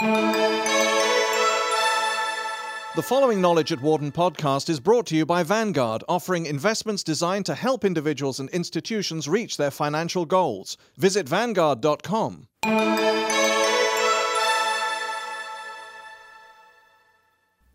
The following Knowledge at Wharton podcast is brought to you by Vanguard, offering investments designed to help individuals and institutions reach their financial goals. Visit Vanguard.com.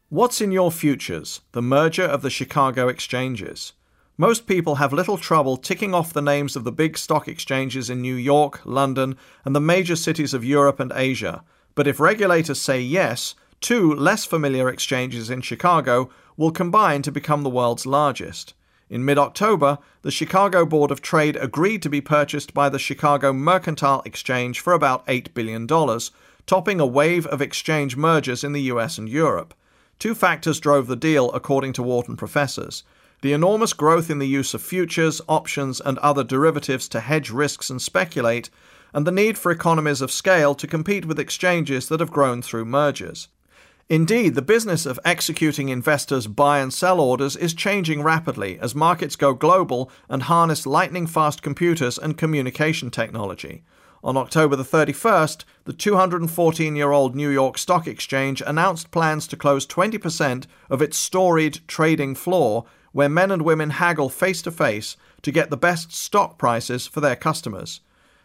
What's in your futures? The merger of the Chicago exchanges. Most people have little trouble ticking off the names of the big stock exchanges in New York, London, and the major cities of Europe and Asia. But if regulators say yes, two less familiar exchanges in Chicago will combine to become the world's largest. In mid-October, the Chicago Board of Trade agreed to be purchased by the Chicago Mercantile Exchange for about $8 billion, topping a wave of exchange mergers in the US and Europe. Two factors drove the deal, according to Wharton professors: the enormous growth in the use of futures, options, and other derivatives to hedge risks and speculate, and the need for economies of scale to compete with exchanges that have grown through mergers. Indeed, the business of executing investors' buy and sell orders is changing rapidly as markets go global and harness lightning-fast computers and communication technology. On October the 31st, the 214-year-old New York Stock Exchange announced plans to close 20% of its storied trading floor, where men and women haggle face-to-face to get the best stock prices for their customers.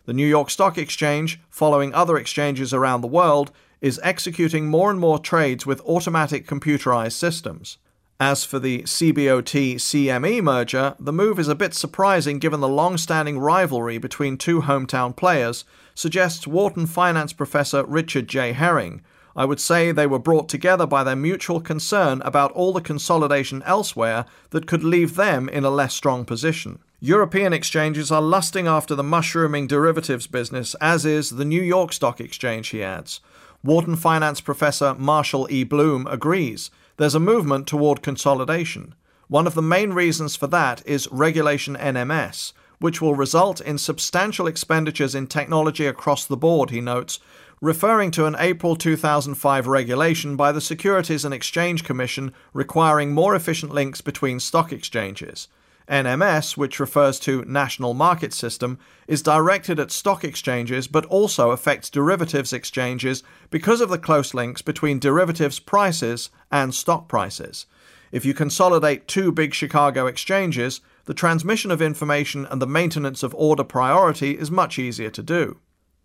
The New York Stock Exchange, following other exchanges around the world, is executing more and more trades with automatic computerized systems. As for the CBOT-CME merger, the move is a bit surprising given the long-standing rivalry between two hometown players, suggests Wharton finance professor Richard J. Herring. I would say they were brought together by their mutual concern about all the consolidation elsewhere that could leave them in a less strong position. European exchanges are lusting after the mushrooming derivatives business, as is the New York Stock Exchange, he adds. Wharton finance professor Marshall E. Bloom agrees. There's a movement toward consolidation. One of the main reasons for that is Regulation NMS, which will result in substantial expenditures in technology across the board, he notes, referring to an April 2005 regulation by the Securities and Exchange Commission requiring more efficient links between stock exchanges. NMS, which refers to National Market System, is directed at stock exchanges but also affects derivatives exchanges because of the close links between derivatives prices and stock prices. If you consolidate two big Chicago exchanges, the transmission of information and the maintenance of order priority is much easier to do.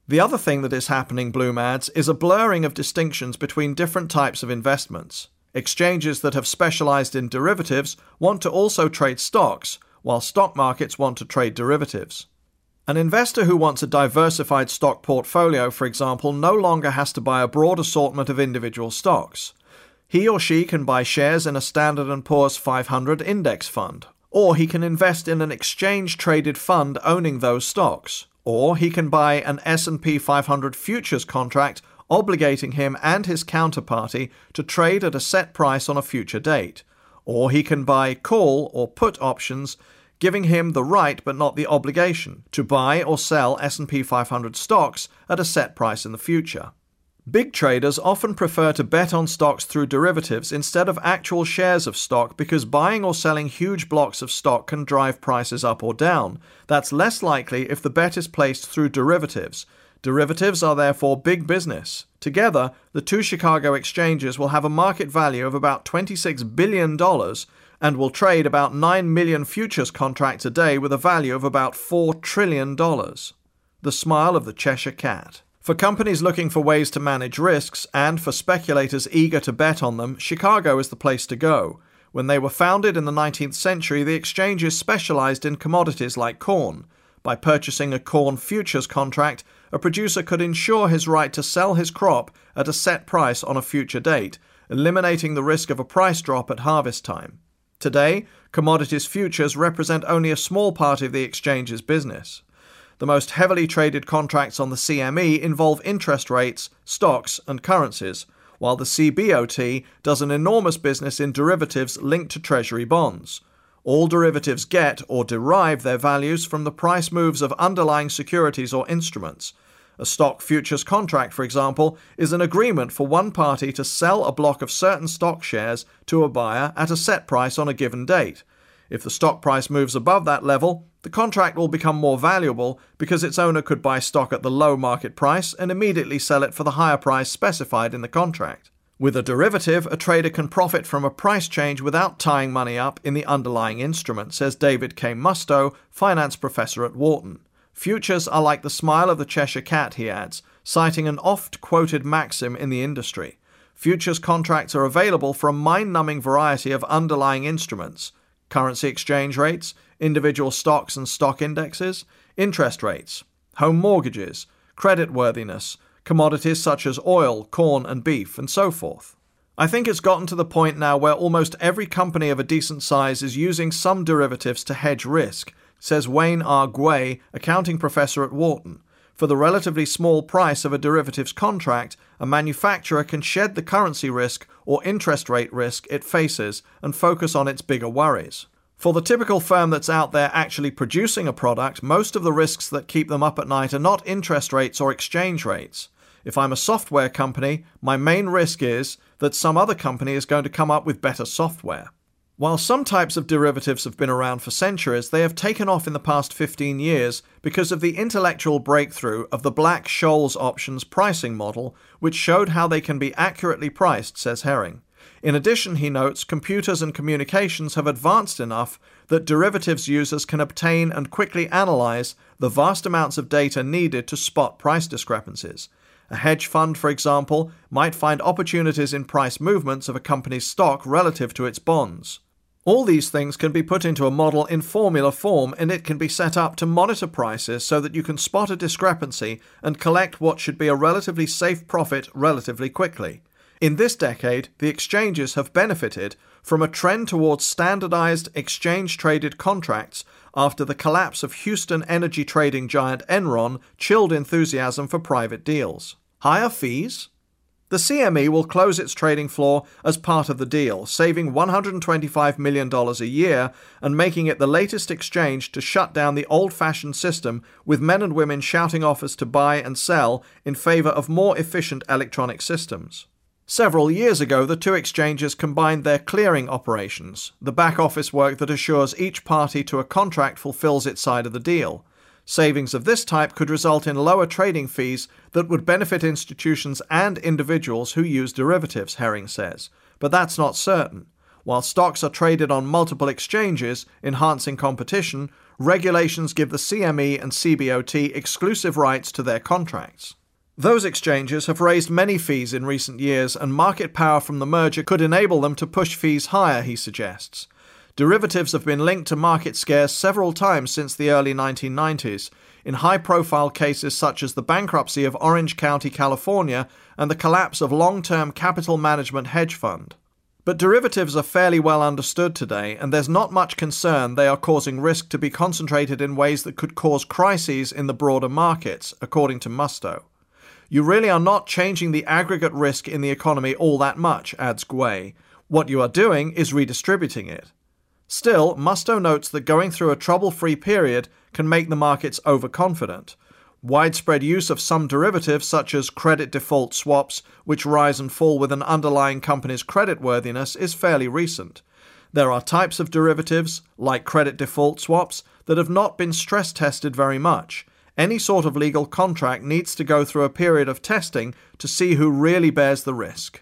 The other thing that is happening, Bloom adds, is a blurring of distinctions between different types of investments. Exchanges that have specialized in derivatives want to also trade stocks, while stock markets want to trade derivatives. An investor who wants a diversified stock portfolio, for example, no longer has to buy a broad assortment of individual stocks. He or she can buy shares in a Standard & Poor's 500 index fund, or he can invest in an exchange-traded fund owning those stocks, or he can buy an S&P 500 futures contract obligating him and his counterparty to trade at a set price on a future date. Or he can buy call or put options, giving him the right but not the obligation to buy or sell S&P 500 stocks at a set price in the future. Big traders often prefer to bet on stocks through derivatives instead of actual shares of stock because buying or selling huge blocks of stock can drive prices up or down. That's less likely if the bet is placed through derivatives. Derivatives are therefore big business. Together, the two Chicago exchanges will have a market value of about $26 billion and will trade about 9 million futures contracts a day with a value of about $4 trillion. The smile of the Cheshire Cat. For companies looking for ways to manage risks and for speculators eager to bet on them, Chicago is the place to go. When they were founded in the 19th century, the exchanges specialized in commodities like corn. By purchasing a corn futures contract, a producer could ensure his right to sell his crop at a set price on a future date, eliminating the risk of a price drop at harvest time. Today, commodities futures represent only a small part of the exchange's business. The most heavily traded contracts on the CME involve interest rates, stocks, and currencies, while the CBOT does an enormous business in derivatives linked to treasury bonds. All derivatives get or derive their values from the price moves of underlying securities or instruments. A stock futures contract, for example, is an agreement for one party to sell a block of certain stock shares to a buyer at a set price on a given date. If the stock price moves above that level, the contract will become more valuable because its owner could buy stock at the low market price and immediately sell it for the higher price specified in the contract. With a derivative, a trader can profit from a price change without tying money up in the underlying instrument, says David K. Musto, finance professor at Wharton. Futures are like the smile of the Cheshire Cat, he adds, citing an oft-quoted maxim in the industry. Futures contracts are available for a mind-numbing variety of underlying instruments: currency exchange rates, individual stocks and stock indexes, interest rates, home mortgages, creditworthiness, commodities such as oil, corn and beef, and so forth. I think it's gotten to the point now where almost every company of a decent size is using some derivatives to hedge risk, says Wayne R. Guay, accounting professor at Wharton. For the relatively small price of a derivatives contract, a manufacturer can shed the currency risk or interest rate risk it faces and focus on its bigger worries. For the typical firm that's out there actually producing a product, most of the risks that keep them up at night are not interest rates or exchange rates. If I'm a software company, my main risk is that some other company is going to come up with better software. While some types of derivatives have been around for centuries, they have taken off in the past 15 years because of the intellectual breakthrough of the Black-Scholes options pricing model, which showed how they can be accurately priced, says Herring. In addition, he notes, computers and communications have advanced enough that derivatives users can obtain and quickly analyze the vast amounts of data needed to spot price discrepancies. A hedge fund, for example, might find opportunities in price movements of a company's stock relative to its bonds. All these things can be put into a model in formula form, and it can be set up to monitor prices so that you can spot a discrepancy and collect what should be a relatively safe profit relatively quickly. In this decade, the exchanges have benefited from a trend towards standardized exchange-traded contracts after the collapse of Houston energy trading giant Enron chilled enthusiasm for private deals. Higher fees? The CME will close its trading floor as part of the deal, saving $125 million a year and making it the latest exchange to shut down the old-fashioned system with men and women shouting offers to buy and sell in favor of more efficient electronic systems. Several years ago, the two exchanges combined their clearing operations, the back-office work that assures each party to a contract fulfills its side of the deal. Savings of this type could result in lower trading fees that would benefit institutions and individuals who use derivatives, Herring says. But that's not certain. While stocks are traded on multiple exchanges, enhancing competition, regulations give the CME and CBOT exclusive rights to their contracts. Those exchanges have raised many fees in recent years, and market power from the merger could enable them to push fees higher, he suggests. Derivatives have been linked to market scares several times since the early 1990s, in high-profile cases such as the bankruptcy of Orange County, California, and the collapse of long-term capital management hedge fund. But derivatives are fairly well understood today, and there's not much concern they are causing risk to be concentrated in ways that could cause crises in the broader markets, according to Musto. You really are not changing the aggregate risk in the economy all that much, adds Guay. What you are doing is redistributing it. Still, Musto notes that going through a trouble-free period can make the markets overconfident. Widespread use of some derivatives, such as credit default swaps, which rise and fall with an underlying company's creditworthiness, is fairly recent. There are types of derivatives, like credit default swaps, that have not been stress-tested very much. Any sort of legal contract needs to go through a period of testing to see who really bears the risk.